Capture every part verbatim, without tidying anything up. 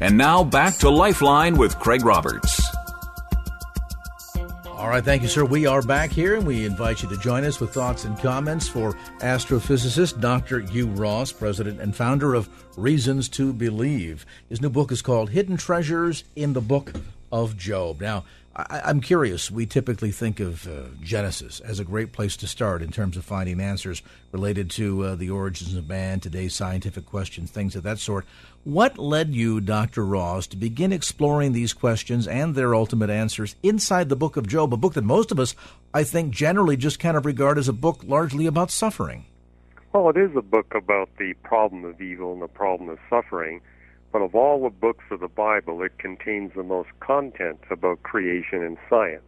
And now back to Lifeline with Craig Roberts. All right, thank you, sir. We are back here, and we invite you to join us with thoughts and comments for astrophysicist Doctor Hugh Ross, president and founder of Reasons to Believe. His new book is called Hidden Treasures in the Book of Job. Now, I- I'm curious. We typically think of uh, Genesis as a great place to start in terms of finding answers related to uh, the origins of man, today's scientific questions, things of that sort. What led you, Doctor Ross, to begin exploring these questions and their ultimate answers inside the Book of Job, a book that most of us, I think, generally just kind of regard as a book largely about suffering? Well, it is a book about the problem of evil and the problem of suffering, but of all the books of the Bible, it contains the most content about creation and science.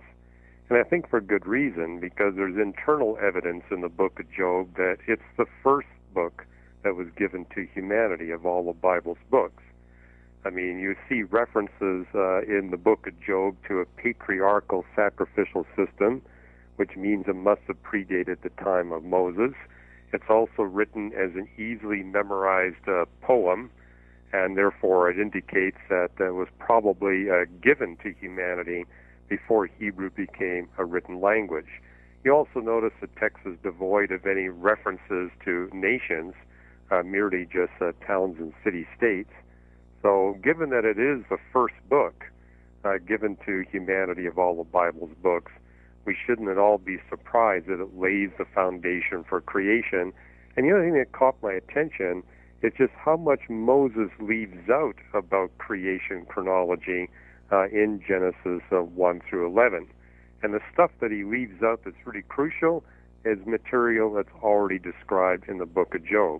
And I think for good reason, because there's internal evidence in the Book of Job that it's the first book that was given to humanity of all of Bible's books. I mean, you see references uh, in the Book of Job to a patriarchal sacrificial system, which means it must have predated the time of Moses. It's also written as an easily memorized uh, poem, and therefore it indicates that it was probably uh, given to humanity before Hebrew became a written language. You also notice the text is devoid of any references to nations, Uh, merely just uh, towns and city-states. So given that it is the first book uh, given to humanity of all the Bible's books, we shouldn't at all be surprised that it lays the foundation for creation. And the other thing that caught my attention is just how much Moses leaves out about creation chronology uh, in Genesis uh, one through eleven. And the stuff that he leaves out that's really crucial is material that's already described in the Book of Job.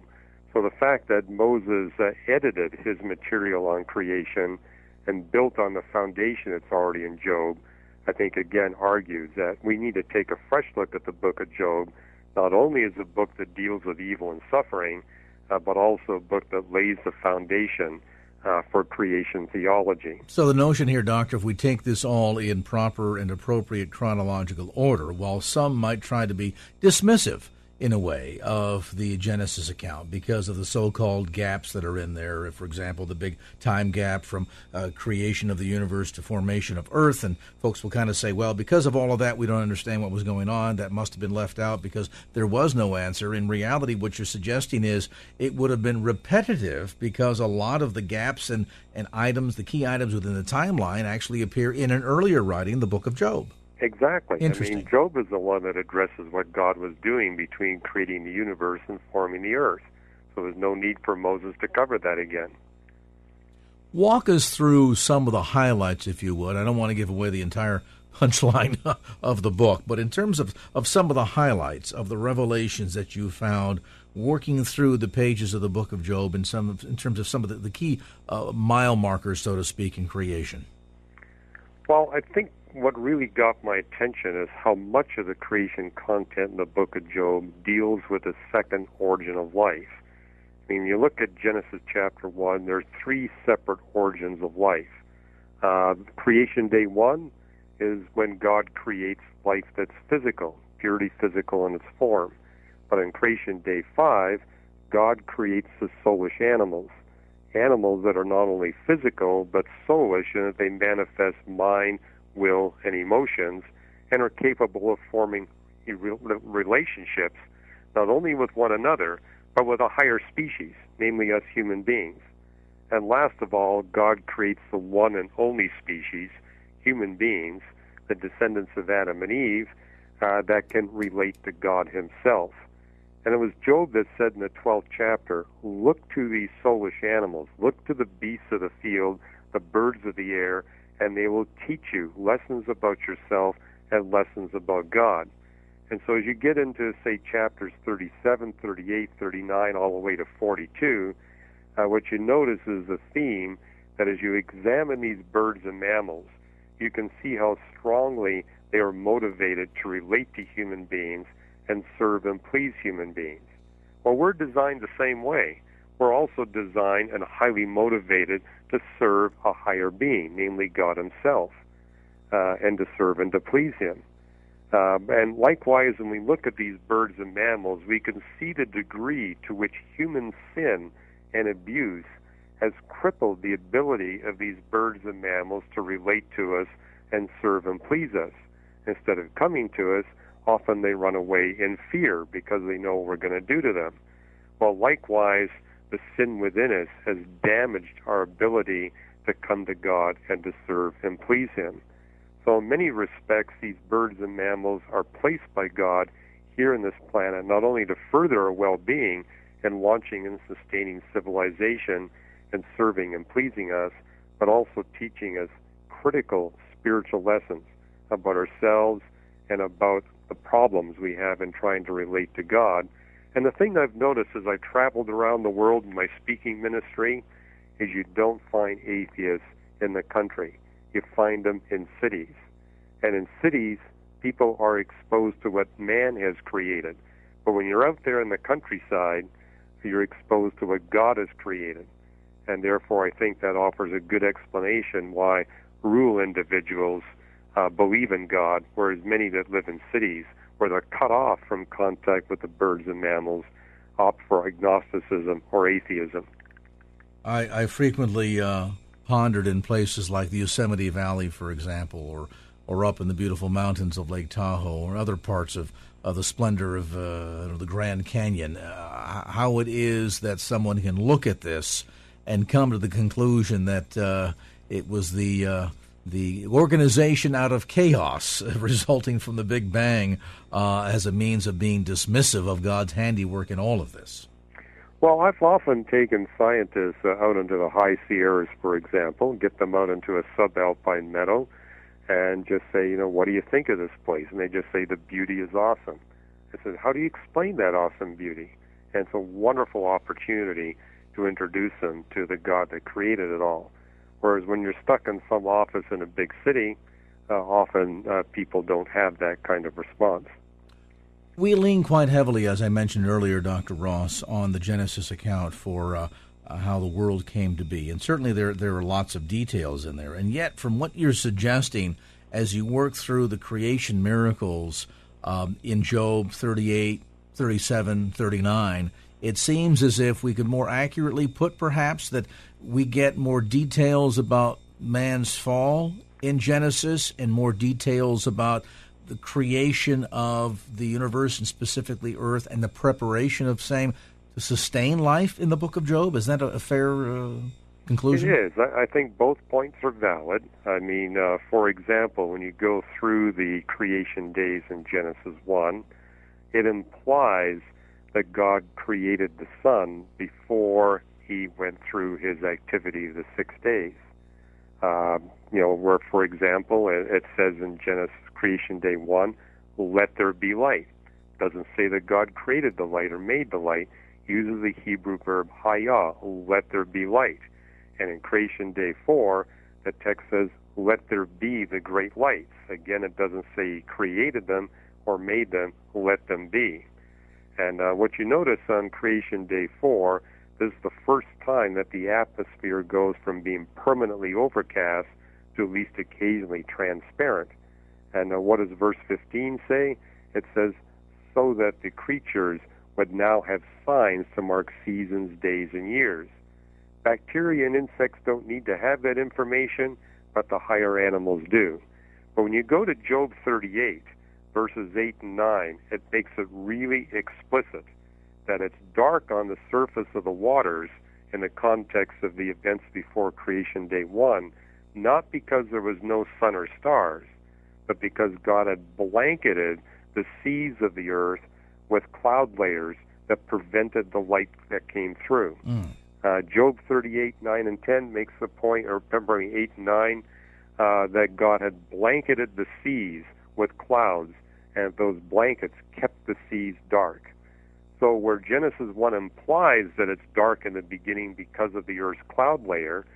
So the fact that Moses uh, edited his material on creation and built on the foundation that's already in Job, I think again argues that we need to take a fresh look at the Book of Job, not only as a book that deals with evil and suffering, uh, but also a book that lays the foundation uh, for creation theology. So the notion here, Doctor, if we take this all in proper and appropriate chronological order, while some might try to be dismissive, in a way, of the Genesis account because of the so-called gaps that are in there. For example, the big time gap from uh, creation of the universe to formation of Earth. And folks will kind of say, well, because of all of that, we don't understand what was going on. That must have been left out because there was no answer. In reality, what you're suggesting is it would have been repetitive because a lot of the gaps and, and items, the key items within the timeline, actually appear in an earlier writing, the Book of Job. Exactly. I mean, Job is the one that addresses what God was doing between creating the universe and forming the earth. So there's no need for Moses to cover that again. Walk us through some of the highlights, if you would. I don't want to give away the entire punchline of the book, but in terms of, of some of the highlights of the revelations that you found working through the pages of the Book of Job in, some, in terms of some of the, the key uh, mile markers, so to speak, in creation. Well, I think what really got my attention is how much of the creation content in the Book of Job deals with the second origin of life. I mean, you look at Genesis chapter one, there are three separate origins of life. Uh, creation day one is when God creates life that's physical, purely physical in its form. But in creation day five, God creates the soulish animals. Animals that are not only physical, but soulish in that they manifest mind, will, and emotions, and are capable of forming relationships not only with one another, but with a higher species, namely us human beings. And last of all, God creates the one and only species, human beings, the descendants of Adam and Eve, uh, that can relate to God himself. And it was Job that said in the twelfth chapter, look to these soulish animals, look to the beasts of the field, the birds of the air, and they will teach you lessons about yourself and lessons about God. And so as you get into, say, chapters thirty-seven, thirty-eight, thirty-nine, all the way to forty-two, uh, what you notice is a theme that as you examine these birds and mammals, you can see how strongly they are motivated to relate to human beings and serve and please human beings. Well, we're designed the same way. We're also designed and highly motivated to serve a higher being, namely God himself, uh, and to serve and to please him. Uh, and likewise, when we look at these birds and mammals, we can see the degree to which human sin and abuse has crippled the ability of these birds and mammals to relate to us and serve and please us. Instead of coming to us, often they run away in fear because they know what we're going to do to them. Well, likewise, the sin within us has damaged our ability to come to God and to serve and please him. So in many respects, these birds and mammals are placed by God here on this planet, not only to further our well-being and launching and sustaining civilization and serving and pleasing us, but also teaching us critical spiritual lessons about ourselves and about the problems we have in trying to relate to God. And the thing I've noticed as I traveled around the world in my speaking ministry is you don't find atheists in the country. You find them in cities. And in cities, people are exposed to what man has created. But when you're out there in the countryside, you're exposed to what God has created. And therefore, I think that offers a good explanation why rural individuals uh, believe in God, whereas many that live in cities, where they're cut off from contact with the birds and mammals, opt for agnosticism or atheism. I, I frequently uh, pondered in places like the Yosemite Valley, for example, or or up in the beautiful mountains of Lake Tahoe, or other parts of uh, the splendor of uh, the Grand Canyon, uh, how it is that someone can look at this and come to the conclusion that uh, it was the uh, the organization out of chaos resulting from the Big Bang uh, as a means of being dismissive of God's handiwork in all of this. Well, I've often taken scientists uh, out into the high Sierras, for example, get them out into a subalpine meadow and just say, you know, what do you think of this place? And they just say, the beauty is awesome. I said, how do you explain that awesome beauty? And it's a wonderful opportunity to introduce them to the God that created it all. Whereas when you're stuck in some office in a big city, uh, often uh, people don't have that kind of response. We lean quite heavily, as I mentioned earlier, Doctor Ross, on the Genesis account for uh, uh, how the world came to be. And certainly there there are lots of details in there. And yet, from what you're suggesting, as you work through the creation miracles um, in Job thirty-eight, thirty-seven, thirty-nine... it seems as if we could more accurately put, perhaps, that we get more details about man's fall in Genesis and more details about the creation of the universe and specifically Earth and the preparation of same to sustain life in the Book of Job. Is that a fair uh, conclusion? It is. I think both points are valid. I mean, uh, for example, when you go through the creation days in Genesis one, it implies that God created the sun before he went through his activity of the six days. Um, you know, where, for example, it, it says in Genesis creation day one, let there be light. Doesn't say that God created the light or made the light. Uses the Hebrew verb hayah, let there be light. And in creation day four, the text says, let there be the great lights. Again, it doesn't say he created them or made them, let them be. And uh, what you notice on creation day four, this is the first time that the atmosphere goes from being permanently overcast to at least occasionally transparent. And uh, what does verse fifteen say? It says, so that the creatures would now have signs to mark seasons, days, and years. Bacteria and insects don't need to have that information, but the higher animals do. But when you go to Job thirty-eight, verses eight and nine, it makes it really explicit that it's dark on the surface of the waters in the context of the events before creation day one, not because there was no sun or stars, but because God had blanketed the seas of the earth with cloud layers that prevented the light that came through. Mm. Uh, Job thirty-eight, nine and ten makes the point, or remembering eight and nine, uh, that God had blanketed the seas with clouds, and those blankets kept the seas dark. So where Genesis one implies that it's dark in the beginning because of the earth's cloud layer,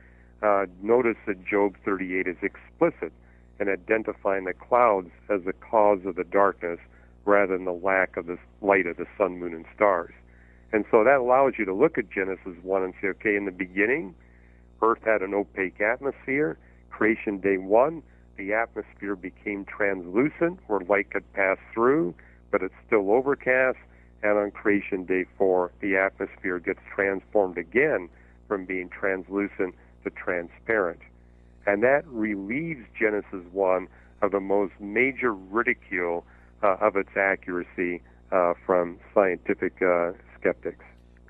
uh, notice that Job thirty-eight is explicit in identifying the clouds as the cause of the darkness rather than the lack of the light of the sun, moon, and stars. And so that allows you to look at Genesis one and say, okay, in the beginning, earth had an opaque atmosphere. Creation day one, the atmosphere became translucent where light could pass through, but it's still overcast. And on creation day four, the atmosphere gets transformed again from being translucent to transparent. And that relieves Genesis one of the most major ridicule uh, of its accuracy uh, from scientific uh, skeptics.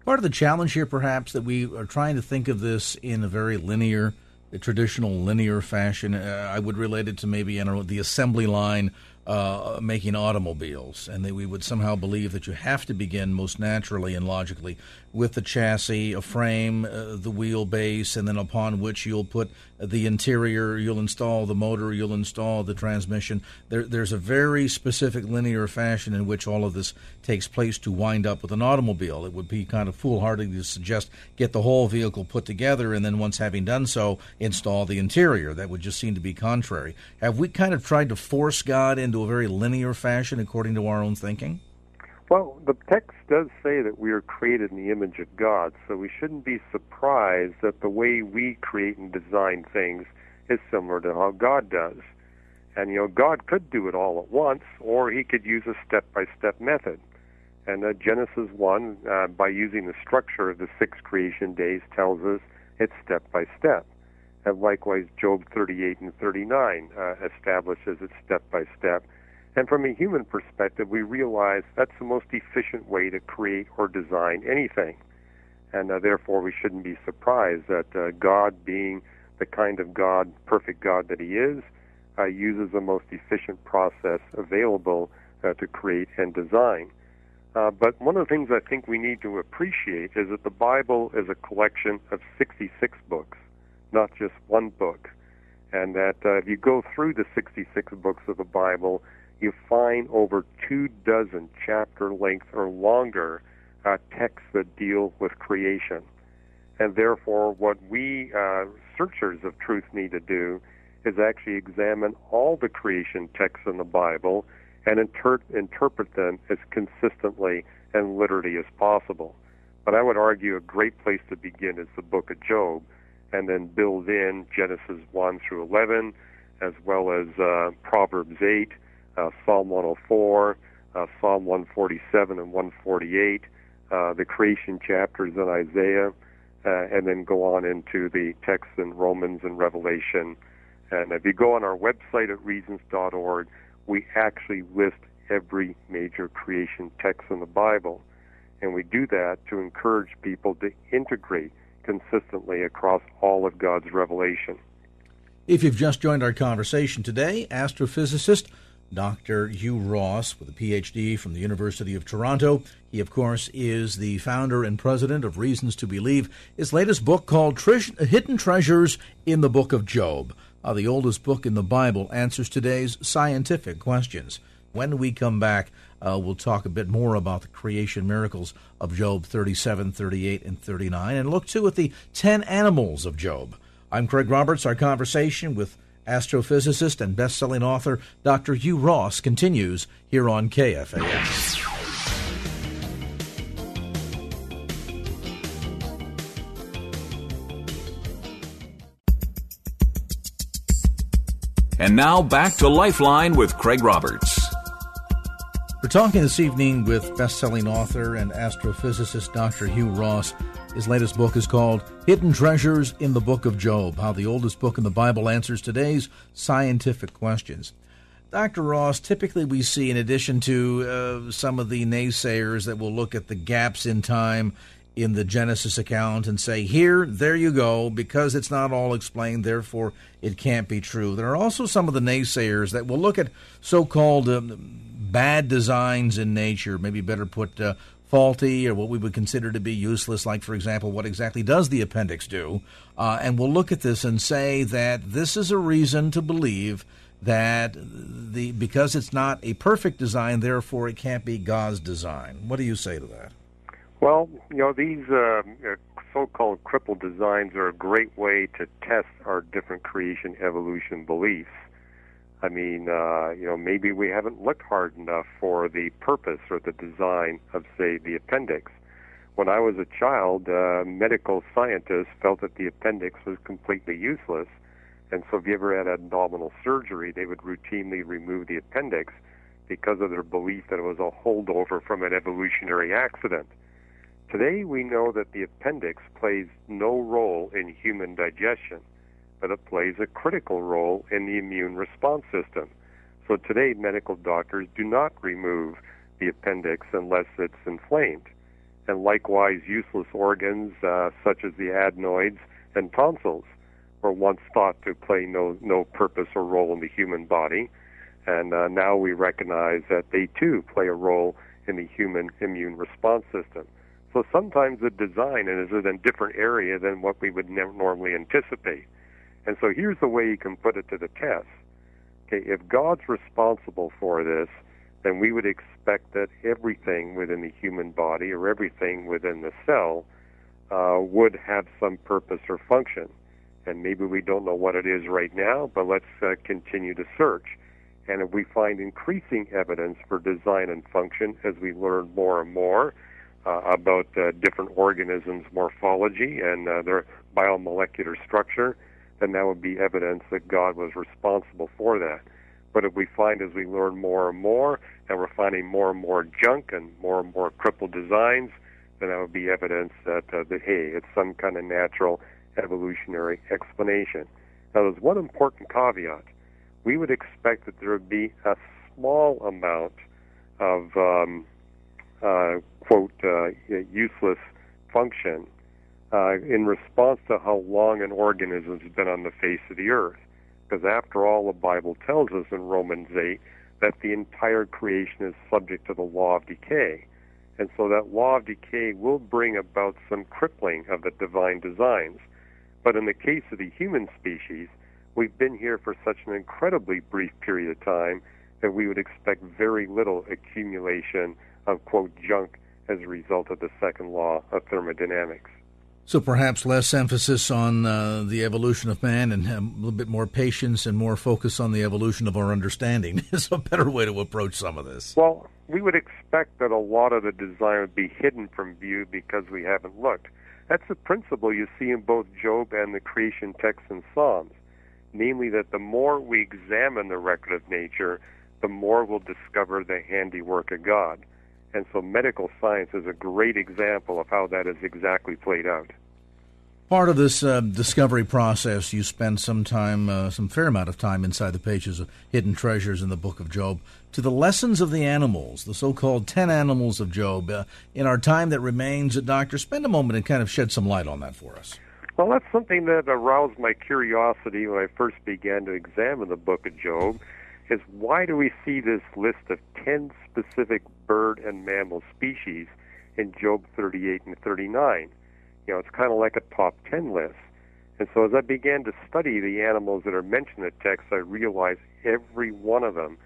Part of the challenge here, perhaps, that we are trying to think of this in a very linear, the traditional linear fashion. Uh, I would relate it to maybe, I don't know, the assembly line uh, making automobiles, and that we would somehow believe that you have to begin most naturally and logically with the chassis, a frame, uh, the wheelbase, and then upon which you'll put the interior, you'll install the motor, you'll install the transmission. There, there's a very specific linear fashion in which all of this takes place to wind up with an automobile. It would be kind of foolhardy to suggest get the whole vehicle put together and then once having done so, install the interior. That would just seem to be contrary. Have we kind of tried to force God into a very linear fashion according to our own thinking? Well, the text does say that we are created in the image of God, so we shouldn't be surprised that the way we create and design things is similar to how God does. And, you know, God could do it all at once, or he could use a step-by-step method. And uh, Genesis one, uh, by using the structure of the six creation days, tells us it's step-by-step. And likewise, Job thirty-eight and thirty-nine uh, establishes it step-by-step. And from a human perspective, we realize that's the most efficient way to create or design anything. And uh, therefore, we shouldn't be surprised that uh, God, being the kind of God, perfect God that he is, uh, uses the most efficient process available uh, to create and design. Uh, but one of the things I think we need to appreciate is that the Bible is a collection of sixty-six books. Not just one book, and that uh, if you go through the sixty-six books of the Bible, you find over two dozen chapter-length or longer uh, texts that deal with creation. And therefore, what we uh, searchers of truth need to do is actually examine all the creation texts in the Bible and inter- interpret them as consistently and literally as possible. But I would argue a great place to begin is the book of Job, and then build in Genesis one through eleven, as well as uh, Proverbs eight, uh, Psalm one oh four, uh, Psalm one forty-seven and one forty-eight, uh, the creation chapters in Isaiah, uh, and then go on into the texts in Romans and Revelation. And if you go on our website at reasons dot org, we actually list every major creation text in the Bible. And we do that to encourage people to integrate consistently across all of God's revelation. If you've just joined our conversation today, astrophysicist Doctor Hugh Ross with a P H D from the University of Toronto. He, of course, is the founder and president of Reasons to Believe. His latest book called Trish- Hidden Treasures in the Book of Job, uh, the oldest book in the Bible, answers today's scientific questions. When we come back, uh, we'll talk a bit more about the creation miracles of Job thirty-seven, thirty-eight, and thirty-nine, and look, too, at the ten animals of Job. I'm Craig Roberts. Our conversation with astrophysicist and best-selling author Doctor Hugh Ross continues here on K F A X. And now back to Lifeline with Craig Roberts. We're talking this evening with best-selling author and astrophysicist Doctor Hugh Ross. His latest book is called Hidden Treasures in the Book of Job, How the Oldest Book in the Bible Answers Today's Scientific Questions. Doctor Ross, typically we see, in addition to uh, some of the naysayers that will look at the gaps in time in the Genesis account and say, here, there you go, because it's not all explained, therefore it can't be true. There are also some of the naysayers that will look at so-called um, bad designs in nature, maybe better put uh, faulty or what we would consider to be useless, like, for example, what exactly does the appendix do? Uh, and we'll look at this and say that this is a reason to believe that the because it's not a perfect design, therefore it can't be God's design. What do you say to that? Well, you know, these uh, so-called crippled designs are a great way to test our different creation evolution beliefs. I mean, uh, you know, maybe we haven't looked hard enough for the purpose or the design of, say, the appendix. When I was a child, uh, medical scientists felt that the appendix was completely useless. And so if you ever had abdominal surgery, they would routinely remove the appendix because of their belief that it was a holdover from an evolutionary accident. Today, we know that the appendix plays no role in human digestion, but it plays a critical role in the immune response system. So today, medical doctors do not remove the appendix unless it's inflamed. And likewise, useless organs uh, such as the adenoids and tonsils were once thought to play no, no purpose or role in the human body. And uh, now we recognize that they, too, play a role in the human immune response system. So sometimes the design is in a different area than what we would never normally anticipate. And so here's the way you can put it to the test. Okay, if God's responsible for this, then we would expect that everything within the human body or everything within the cell uh, would have some purpose or function. And maybe we don't know what it is right now, but let's uh, continue to search. And if we find increasing evidence for design and function as we learn more and more uh, about uh, different organisms' morphology and uh, their biomolecular structure, then that would be evidence that God was responsible for that. But if we find as we learn more and more, and we're finding more and more junk and more and more crippled designs, then that would be evidence that, uh, that hey, it's some kind of natural evolutionary explanation. Now, there's one important caveat. We would expect that there would be a small amount of, um, uh, quote, uh, useless function uh, in response to how long an organism has been on the face of the earth. Because after all, the Bible tells us in Romans eight that the entire creation is subject to the law of decay. And so that law of decay will bring about some crippling of the divine designs. But in the case of the human species, we've been here for such an incredibly brief period of time that we would expect very little accumulation of, quote, junk as a result of the second law of thermodynamics. So perhaps less emphasis on uh, the evolution of man and a little bit more patience and more focus on the evolution of our understanding is a better way to approach some of this. Well, we would expect that a lot of the design would be hidden from view because we haven't looked. That's the principle you see in both Job and the creation texts and Psalms, namely that the more we examine the record of nature, the more we'll discover the handiwork of God. And so medical science is a great example of how that is exactly played out. Part of this uh, discovery process, you spend some time, uh, some fair amount of time inside the pages of Hidden Treasures in the Book of Job, to the lessons of the animals, the so-called ten animals of Job. Uh, in our time that remains, Doctor, spend a moment and kind of shed some light on that for us. Well, that's something that aroused my curiosity when I first began to examine the Book of Job, is why do we see this list of ten specific bird and mammal species in Job thirty-eight and thirty-nine? You know, it's kind of like a top ten list. And so as I began to study the animals that are mentioned in the text, I realized every one of them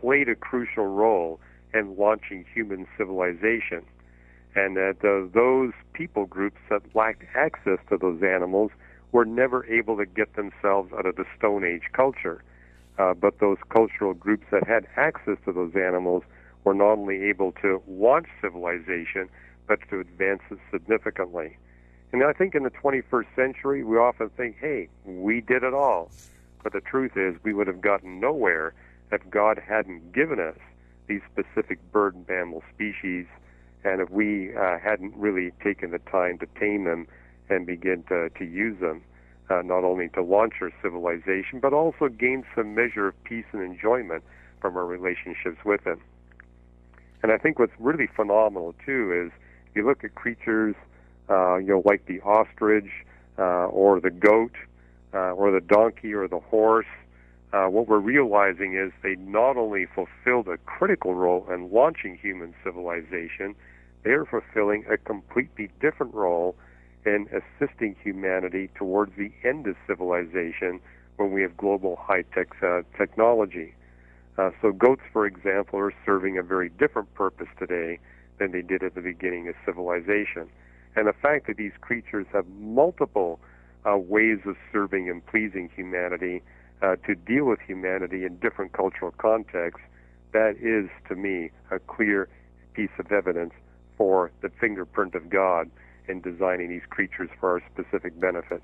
played a crucial role in launching human civilization, and that uh, those people groups that lacked access to those animals were never able to get themselves out of the Stone Age culture. Uh, but those cultural groups that had access to those animals were not only able to launch civilization, but to advance it significantly. And I think in the twenty-first century, we often think, hey, we did it all. But the truth is, we would have gotten nowhere if God hadn't given us these specific bird and mammal species, and if we uh, hadn't really taken the time to tame them and begin to, to use them. Uh, not only to launch our civilization, but also gain some measure of peace and enjoyment from our relationships with them. And I think what's really phenomenal, too, is if you look at creatures uh, you know, like the ostrich uh, or the goat uh, or the donkey or the horse, uh, what we're realizing is they not only fulfilled a critical role in launching human civilization, they are fulfilling a completely different role in assisting humanity towards the end of civilization when we have global high-tech uh, technology. Uh, so goats, for example, are serving a very different purpose today than they did at the beginning of civilization. And the fact that these creatures have multiple uh, ways of serving and pleasing humanity, uh, to deal with humanity in different cultural contexts, that is, to me, a clear piece of evidence for the fingerprint of God in designing these creatures for our specific benefit.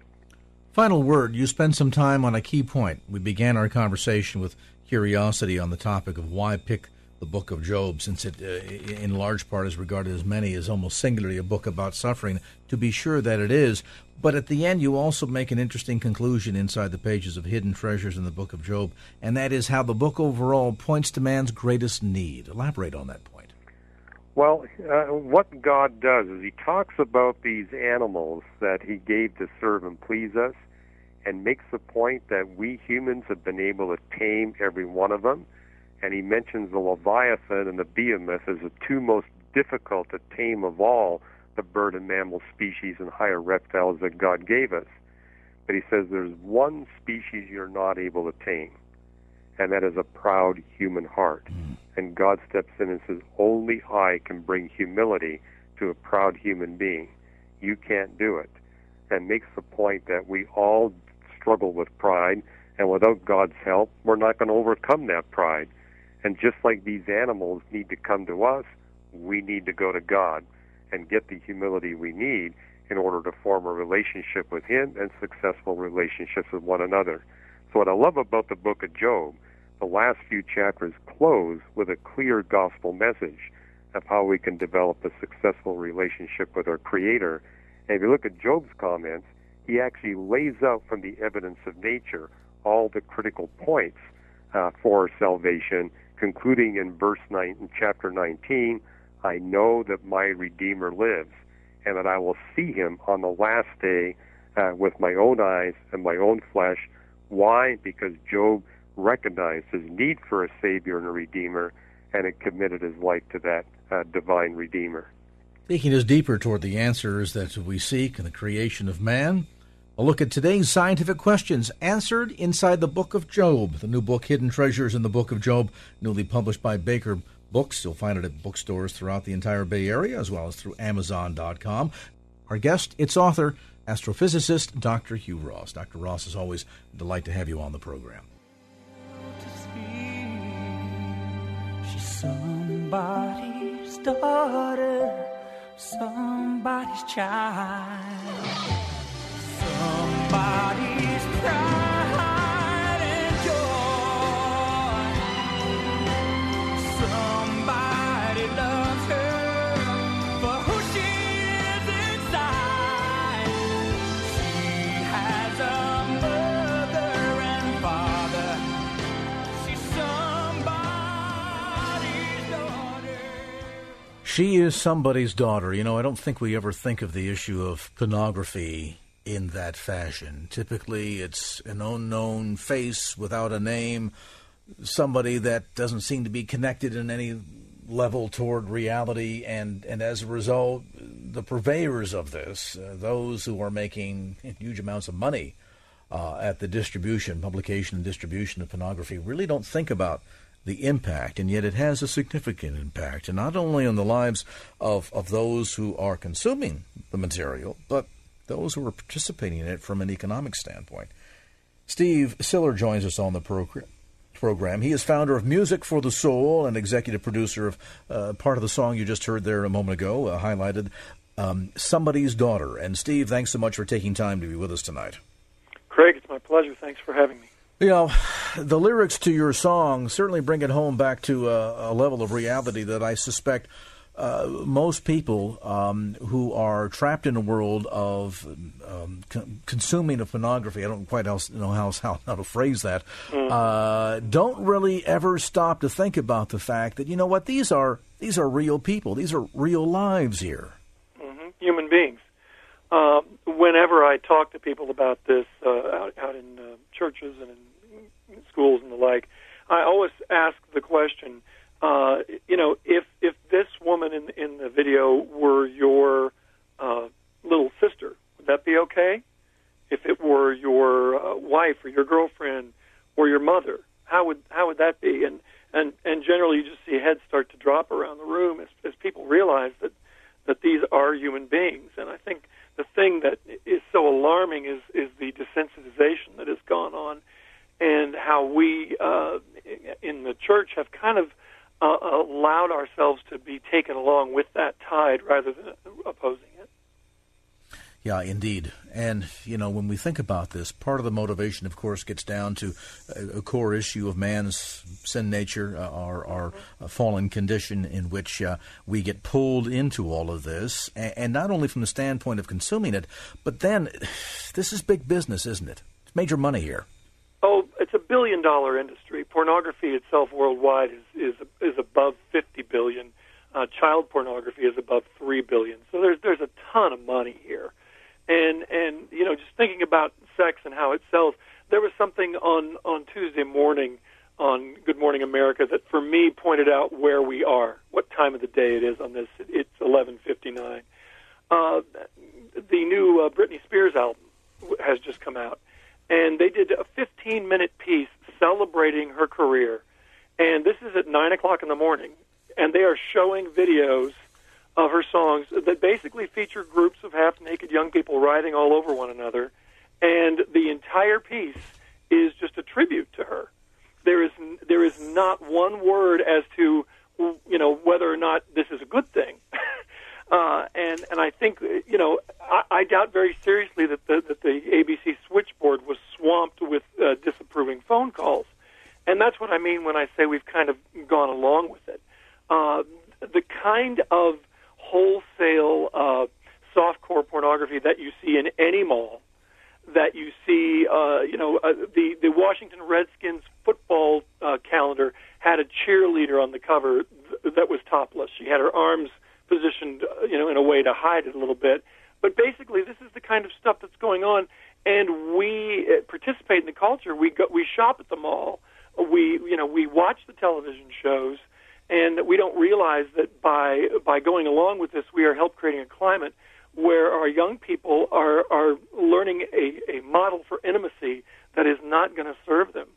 Final word. You spent some time on a key point. We began our conversation with curiosity on the topic of why pick the book of Job, since it, uh, in large part, is regarded as many as almost singularly a book about suffering. To be sure that it is, but at the end you also make an interesting conclusion inside the pages of Hidden Treasures in the Book of Job, and that is how the book overall points to man's greatest need. Elaborate on that point. Well, uh, what God does is he talks about these animals that he gave to serve and please us, and makes the point that we humans have been able to tame every one of them. And he mentions the leviathan and the behemoth as the two most difficult to tame of all the bird and mammal species and higher reptiles that God gave us. But he says there's one species you're not able to tame, and that is a proud human heart. And God steps in and says, only I can bring humility to a proud human being. You can't do it. And makes the point that we all struggle with pride, and without God's help, we're not going to overcome that pride. And just like these animals need to come to us, we need to go to God and get the humility we need in order to form a relationship with him and successful relationships with one another. So what I love about the book of Job, the last few chapters close with a clear gospel message of how we can develop a successful relationship with our Creator. And if you look at Job's comments, he actually lays out from the evidence of nature all the critical points uh, for salvation, concluding in verse nine, in chapter nineteen, I know that my Redeemer lives, and that I will see him on the last day uh, with my own eyes and my own flesh. Why? Because Job recognized his need for a Savior and a Redeemer, and it committed his life to that uh, divine Redeemer. Taking us deeper toward the answers that we seek in the creation of man, a look at today's scientific questions answered inside the Book of Job, the new book, Hidden Treasures in the Book of Job, newly published by Baker Books. You'll find it at bookstores throughout the entire Bay Area, as well as through Amazon dot com. Our guest, its author, astrophysicist Doctor Hugh Ross. Doctor Ross, as always, a delight to have you on the program. She's somebody's daughter, somebody's child, somebody's pride and joy. Somebody loves her for who she is inside. She has a mother and father. She's somebody's daughter. She is somebody's daughter. You know, I don't think we ever think of the issue of pornography in that fashion. Typically, it's an unknown face without a name, somebody that doesn't seem to be connected in any level toward reality, and, and as a result, the purveyors of this, uh, those who are making huge amounts of money uh, at the distribution, publication and distribution of pornography, really don't think about the impact, and yet it has a significant impact, and not only on the lives of, of those who are consuming the material, but those who are participating in it from an economic standpoint. Steve Siller joins us on the program. He is founder of Music for the Soul and executive producer of uh, part of the song you just heard there a moment ago, uh, highlighted, um, Somebody's Daughter. And Steve, thanks so much for taking time to be with us tonight. Craig, it's my pleasure. Thanks for having me. You know, the lyrics to your song certainly bring it home back to a, a level of reality that I suspect Uh, most people um, who are trapped in a world of um, con- consuming of pornography, I don't quite else know how, how, how to phrase that, uh, don't really ever stop to think about the fact that, you know what, these are these are real people. These are real lives here. Mm-hmm. Human beings. Uh, whenever I talk to people about this uh, out, out in uh, churches and in schools and the like, I always ask the question, Uh, you know, if if this woman in in the video were your uh, little sister, would that be okay? If it were your uh, wife or your girlfriend or your mother, how would how would that be? And And and generally, you just see heads start to drop around the room as, as people realize that, that these are human beings. And I think the thing that is so alarming is, is the desensitization that has gone on, and how we uh, in the church have kind of uh, allowed ourselves to be taken along with that tide rather than opposing it. Yeah, indeed. And, you know, when we think about this, part of the motivation, of course, gets down to a core issue of man's sin nature, uh, our, our uh, fallen condition, in which uh, we get pulled into all of this, and, and not only from the standpoint of consuming it, but then this is big business, isn't it? It's major money here. Oh, it's a billion-dollar industry. Pornography itself worldwide is, is, is above fifty billion dollars. Uh, child pornography is above three billion dollars. So there's, there's a ton of money here. And, and you know, just thinking about sex and how it sells, there was something on, on Tuesday morning on Good Morning America that, for me, pointed out where we are, what time of the day it is on this. It's eleven fifty-nine. Uh, the new uh, Britney Spears album has just come out, and they did a fifteen-minute piece celebrating her career. And this is at nine o'clock in the morning, and they are showing videos of her songs that basically feature groups of half-naked young people riding all over one another, and the entire piece is just a tribute to her. There is there is not one word as to, you know, whether or not this is a good thing. uh, and and I think, you know, I, I doubt very seriously that the, that the A B C switchboard was swamped with uh, disapproving phone calls. And that's what I mean when I say we've kind of gone along with it. Uh, the kind of wholesale uh, softcore pornography that you see in any mall, that you see, uh, you know, uh, the, the Washington Redskins football uh, calendar had a cheerleader on the cover th- that was topless. She had her arms positioned, uh, you know, in a way to hide it a little bit. But basically, this is the kind of stuff that's going on, and we uh, participate in the culture. We go, we shop at the mall. We, you know, we watch the television shows. And we don't realize that by by going along with this, we are help creating a climate where our young people are, are learning a, a model for intimacy that is not going to serve them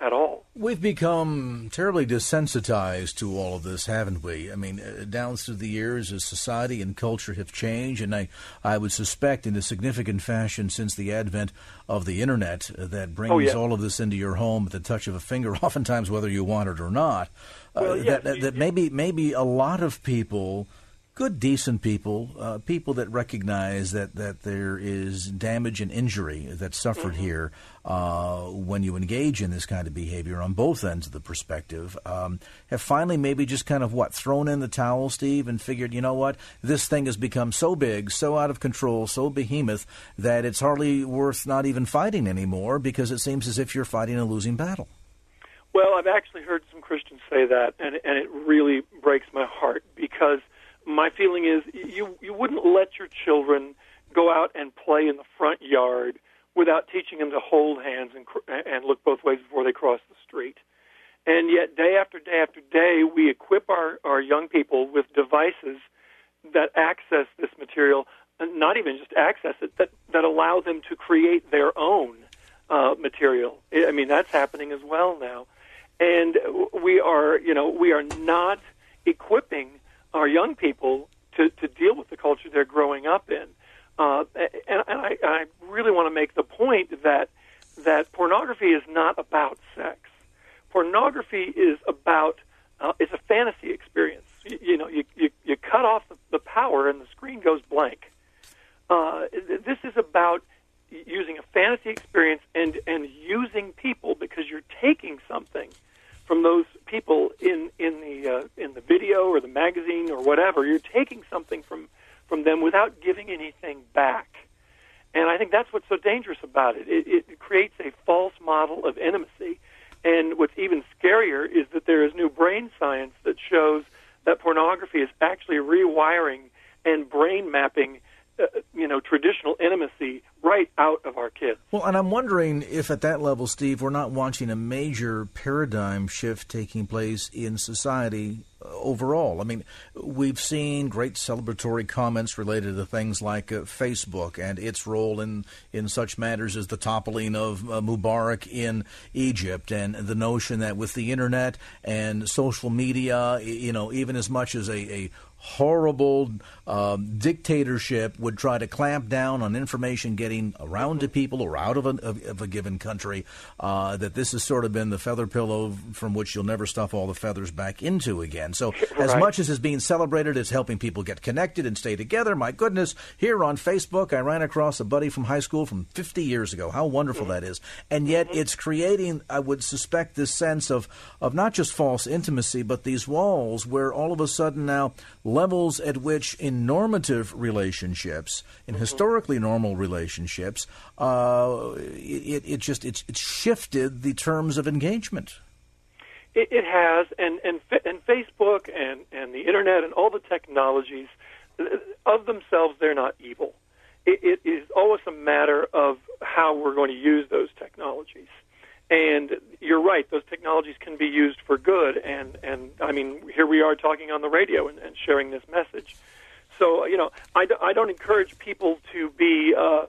at all. We've become terribly desensitized to all of this, haven't we? I mean, down through the years, as society and culture have changed, and I, I would suspect in a significant fashion since the advent of the Internet that brings oh, yeah. all of this into your home at the touch of a finger, oftentimes whether you want it or not, well, uh, yeah, that, that, that maybe, maybe a lot of people, good, decent people, uh, people that recognize that, that there is damage and injury that's suffered mm-hmm. here uh, when you engage in this kind of behavior on both ends of the perspective, um, have finally maybe just kind of, what, thrown in the towel, Steve, and figured, you know what, this thing has become so big, so out of control, so behemoth, that it's hardly worth not even fighting anymore because it seems as if you're fighting a losing battle. Well, I've actually heard some Christians say that, and, and it really breaks my heart because my feeling is you, you wouldn't let your children go out and play in the front yard without teaching them to hold hands and, and look both ways before they cross the street. And yet day after day after day, we equip our, our young people with devices that access this material, and not even just access it, that, that allow them to create their own uh, material. I mean, that's happening as well now. And we are, you know, we are not equipping our young people to, to deal with the culture they're growing up in. Uh, and and I, I really want to make the point that that pornography is not about sex. Pornography is about, uh, it's a fantasy experience. You, you know, you, you, you cut off the, the power and the screen goes blank. Uh, this is about using a fantasy experience and, and using people because you're taking something from those people in in the uh, in the video or the magazine or whatever. You're taking something from, from them without giving anything back. And I think that's what's so dangerous about it. it. It creates a false model of intimacy. And what's even scarier is that there is new brain science that shows that pornography is actually rewiring and brain mapping Uh, you know, traditional intimacy right out of our kids. Well, and I'm wondering if at that level, Steve, we're not watching a major paradigm shift taking place in society overall. I mean, we've seen great celebratory comments related to things like uh, Facebook and its role in, in such matters as the toppling of uh, Mubarak in Egypt, and the notion that with the internet and social media, you know, even as much as a, a horrible uh, dictatorship would try to clamp down on information getting around to people or out of a, of, of a given country, uh, that this has sort of been the feather pillow from which you'll never stuff all the feathers back into again. So as right. much as it's being celebrated, it's helping people get connected and stay together. My goodness, here on Facebook, I ran across a buddy from high school from fifty years ago. How wonderful mm-hmm. that is. And yet mm-hmm. it's creating, I would suspect, this sense of, of not just false intimacy, but these walls where all of a sudden now levels at which in normative relationships, in mm-hmm. historically normal relationships, uh, it, it just it's, it's shifted the terms of engagement. It, it has, and and and Facebook and, and the internet and all the technologies, of themselves, they're not evil. It, it is always a matter of how we're going to use those technologies. And you're right, those technologies can be used for good, and, and I mean, here we are talking on the radio and, and sharing this message. So, you know, I, d- I don't encourage people to be uh,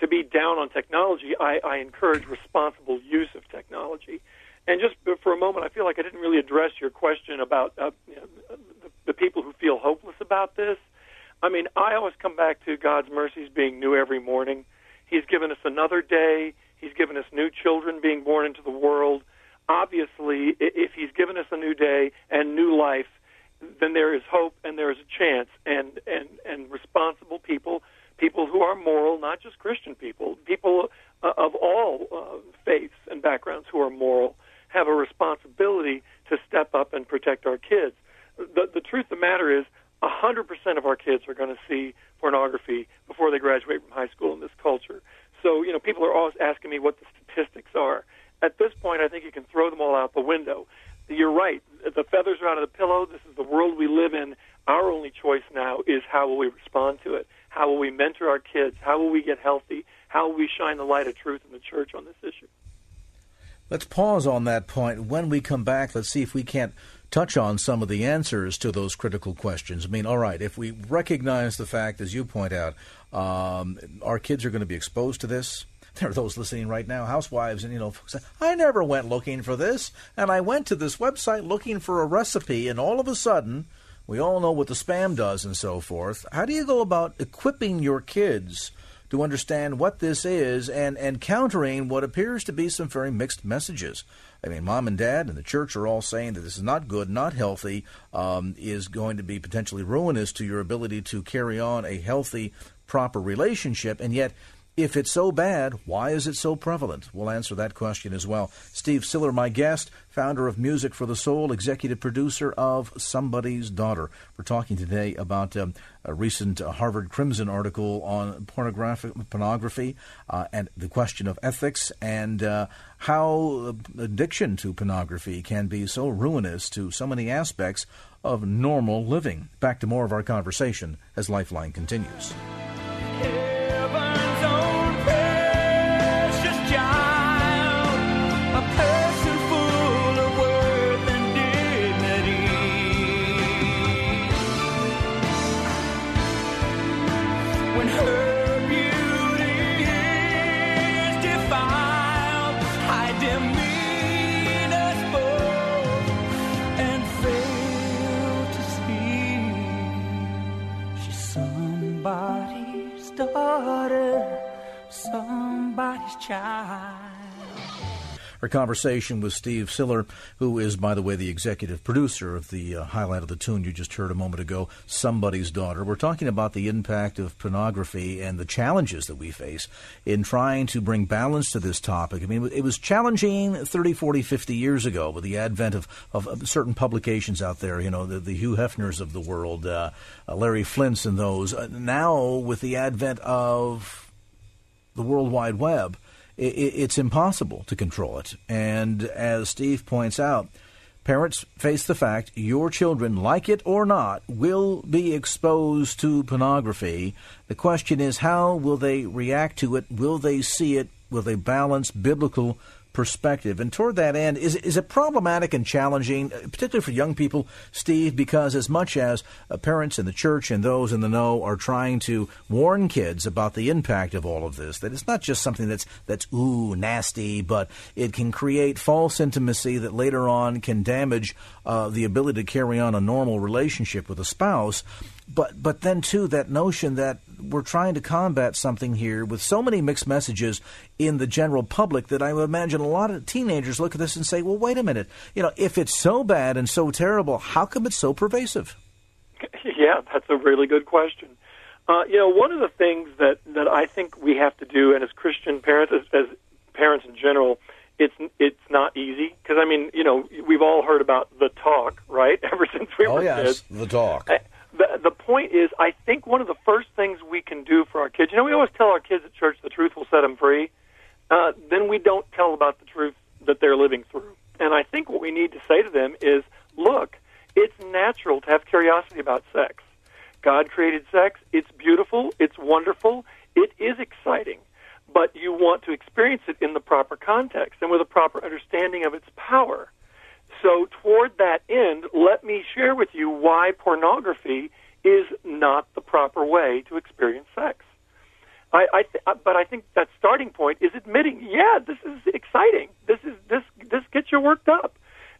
to be down on technology. I, I encourage responsible use of technology. And just for a moment, I feel like I didn't really address your question about uh, you know, the, the people who feel hopeless about this. I mean, I always come back to God's mercies being new every morning. He's given us another day. He's given us new children being born into the world. Obviously, if he's given us a new day and new life, then there is hope and there is a chance. And, and, and responsible people, people who are moral, not just Christian people, people of all uh, faiths and backgrounds who are moral, have a responsibility to step up and protect our kids. The, the truth of the matter is, one hundred percent of our kids are going to see pornography before they graduate from high school in this culture. So, you know, people are always asking me what the statistics are. At this point, I think you can throw them all out the window. You're right. The feathers are out of the pillow. This is the world we live in. Our only choice now is how will we respond to it? How will we mentor our kids? How will we get healthy? How will we shine the light of truth in the church on this issue? Let's pause on that point. When we come back, let's see if we can't touch on some of the answers to those critical questions. I mean, all right, if we recognize the fact, as you point out, um, our kids are going to be exposed to this. There are those listening right now, housewives, and, you know, folks, I never went looking for this, and I went to this website looking for a recipe, and all of a sudden, we all know what the spam does and so forth. How do you go about equipping your kids to understand what this is and, and countering what appears to be some very mixed messages? I mean, mom and dad and the church are all saying that this is not good, not healthy, um, is going to be potentially ruinous to your ability to carry on a healthy, proper relationship. And yet, if it's so bad, why is it so prevalent? We'll answer that question as well. Steve Siller, my guest, founder of Music for the Soul, executive producer of Somebody's Daughter. We're talking today about um, a recent uh, Harvard Crimson article on pornographic, pornography uh, and the question of ethics and uh, how addiction to pornography can be so ruinous to so many aspects of normal living. Back to more of our conversation as Lifeline continues. Somebody's daughter, somebody's child. Our conversation with Steve Siller, who is, by the way, the executive producer of the uh, highlight of the tune you just heard a moment ago, Somebody's Daughter. We're talking about the impact of pornography and the challenges that we face in trying to bring balance to this topic. I mean, it was challenging thirty, forty, fifty years ago with the advent of, of certain publications out there, you know, the, the Hugh Hefners of the world, uh, uh, Larry Flint's and those. Uh, now, with the advent of the World Wide Web, it's impossible to control it. And as Steve points out, parents face the fact your children, like it or not, will be exposed to pornography. The question is, how will they react to it? Will they see it? Will they balance biblical perspective. And toward that end, is is it problematic and challenging, particularly for young people, Steve, because as much as uh, parents in the church and those in the know are trying to warn kids about the impact of all of this, that it's not just something that's, that's ooh, nasty, but it can create false intimacy that later on can damage uh, the ability to carry on a normal relationship with a spouse. But but then, too, that notion that we're trying to combat something here with so many mixed messages in the general public that I would imagine a lot of teenagers look at this and say, well, wait a minute. You know, if it's so bad and so terrible, how come it's so pervasive? Yeah, that's a really good question. Uh, you know, one of the things that, that I think we have to do, and as Christian parents, as, as parents in general, it's it's not easy. Because, I mean, you know, we've all heard about the talk, right, ever since we oh, were yes, kids. Oh, yes, the talk. I, The, the point is, I think one of the first things we can do for our kids, you know, we always tell our kids at church the truth will set them free. Uh, then we don't tell about the truth that they're living through. And I think what we need to say to them is, look, it's natural to have curiosity about sex. God created sex. It's beautiful. It's wonderful. It is exciting. But you want to experience it in the proper context and with a proper understanding of its power. So toward that end, let me share with you why pornography is not the proper way to experience sex. I, I th- but I think that starting point is admitting, yeah, this is exciting. This is this this gets you worked up,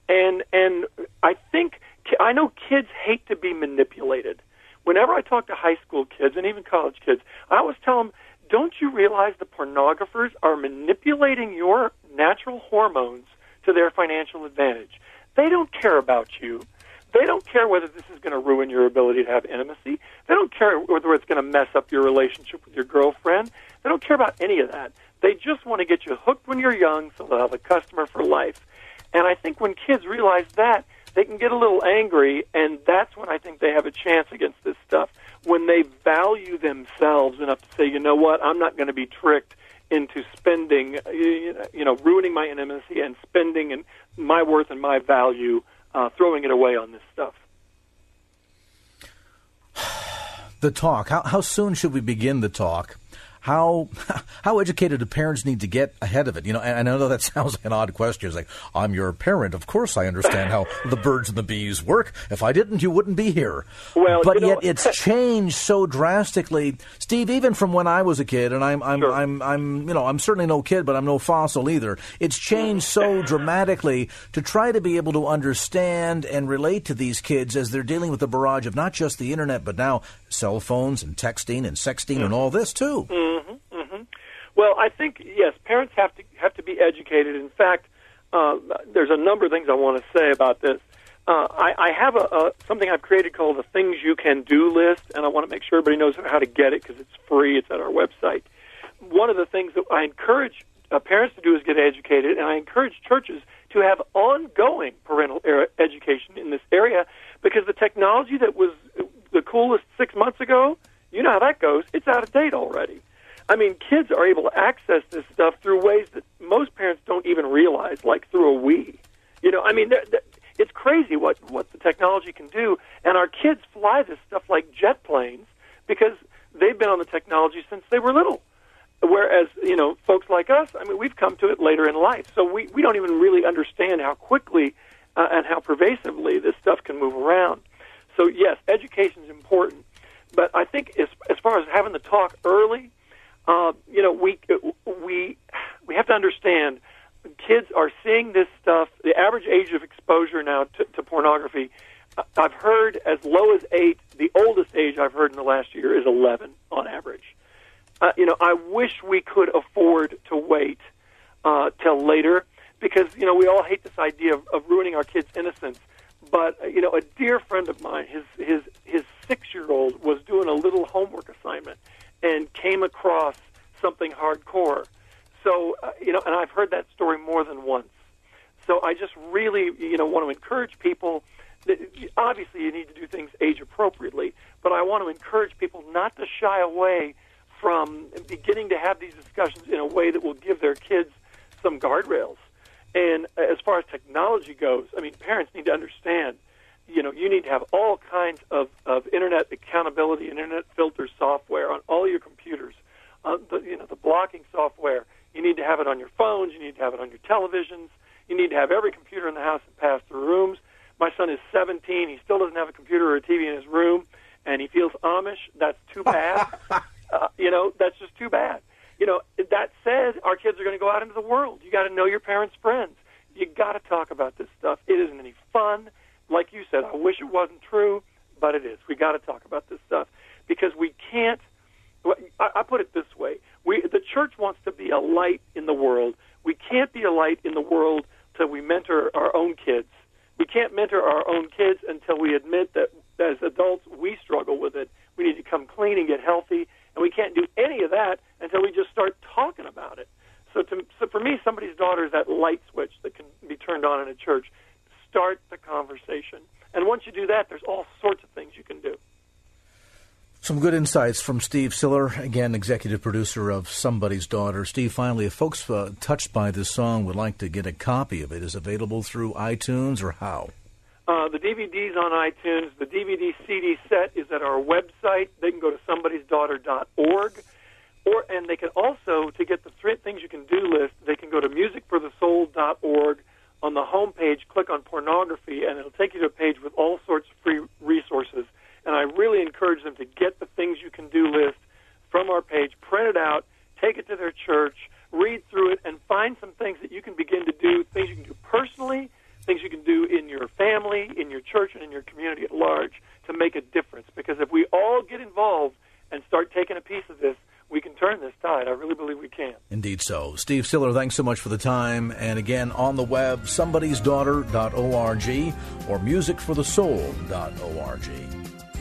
and and I think I know kids hate to be manipulated. Whenever I talk to high school kids and even college kids, I always tell them, don't you realize the pornographers are manipulating your natural hormones to their financial advantage? They don't care about you. They don't care whether this is going to ruin your ability to have intimacy. They don't care whether it's going to mess up your relationship with your girlfriend. They don't care about any of that. They just want to get you hooked when you're young so they'll have a customer for life. And I think when kids realize that, they can get a little angry, and that's when I think they have a chance against this stuff, when they value themselves enough to say, you know what, I'm not going to be tricked into spending, you know, ruining my intimacy and spending and my worth and my value, uh, throwing it away on this stuff. The talk. How, how soon should we begin the talk? How how educated do parents need to get ahead of it? You know, and I know that sounds like an odd question. It's like, I'm your parent. Of course I understand how the birds and the bees work. If I didn't, you wouldn't be here. Well, but you know, yet it's changed so drastically, Steve, even from when I was a kid. And I'm I'm, sure. I'm I'm you know I'm certainly no kid, but I'm no fossil either. It's changed so dramatically to try to be able to understand and relate to these kids as they're dealing with the barrage of not just the internet, but now cell phones and texting and sexting mm-hmm. and all this too. Mm-hmm. Mm-hmm, mm-hmm. Well, I think, yes, parents have to have to be educated. In fact, uh, there's a number of things I want to say about this. Uh, I, I have a, a something I've created called the Things You Can Do list, and I want to make sure everybody knows how to get it because it's free. It's at our website. One of the things that I encourage uh, parents to do is get educated, and I encourage churches to have ongoing parental era education in this area, because the technology that was the coolest six months ago, you know how that goes. It's out of date already. I mean, kids are able to access this stuff through ways that most parents don't even realize, like through a Wii. You know, I mean, they're, they're, it's crazy what, what the technology can do, and our kids fly this stuff like jet planes because they've been on the technology since they were little, whereas, you know, folks like us, I mean, we've come to it later in life, so we, we don't even really understand how quickly uh, and how pervasively this stuff can move around. So, yes, education is important, but I think as, as far as having the talk early, Uh, you know, we we we have to understand kids are seeing this stuff. The average age of exposure now to, to pornography, I've heard as low as eight. The oldest age I've heard in the last year is eleven on average. Uh, you know, I wish we could afford to wait uh, till later because, you know, we all hate this idea of, of ruining our kids' innocence. But, you know, a dear friend of mine, his his his six-year-old was doing a little homework assignment and came across something hardcore. So, uh, you know, and I've heard that story more than once. So I just really, you know, want to encourage people that obviously you need to do things age appropriately, but I want to encourage people not to shy away from beginning to have these discussions in a way that will give their kids some guardrails. And as far as technology goes, I mean, parents need to understand, you know, you need to have all kinds of, of Internet accountability and Internet filter software on all your computers. Uh, the, you know, the blocking software. You need to have it on your phones. You need to have it on your televisions. You need to have every computer in the house that pass through rooms. My son is seventeen. He still doesn't have a computer or a T V in his room, and he feels Amish. That's too bad. uh, you know, that's just too bad. You know, that said, our kids are going to go out into the world. You got to know your parents' friends. You got to talk about this stuff. It isn't any fun. Like you said, I wish it wasn't true, but it is. We got to talk about this stuff because we can't. I, I put it this way: we, the church, wants to be a light in the world. We can't be a light in the world till we mentor our own kids. We can't mentor our own kids until we admit that as adults we struggle with it. We need to come clean and get healthy, and we can't do any of that until we just start talking about it. So, to, so for me, Somebody's Daughter is that light switch that can be turned on in a church. Start the conversation. And once you do that, there's all sorts of things you can do. Some good insights from Steve Siller, again, executive producer of Somebody's Daughter. Steve, finally, if folks uh, touched by this song would like to get a copy of it, is it available through iTunes or how? Uh, the D V D's on iTunes. The D V D C D set is at our website. They can go to somebody's daughter dot org. Or, and they can also, to get the three things you can do list, they can go to music for the soul dot org. On the home page, click on pornography, and it'll take you to a page with all sorts of free resources. And I really encourage them to get the things you can do list from our page, print it out, take it to their church, read through it, and find some things that you can begin to do, things you can do personally, things you can do in your family, in your church, and in your community at large to make a difference. Because if we all get involved and start taking a piece of this, we can turn this tide. I really believe we can. Indeed so. Steve Siller, thanks so much for the time. And again, on the web, somebodys daughter dot org or music for the soul dot org.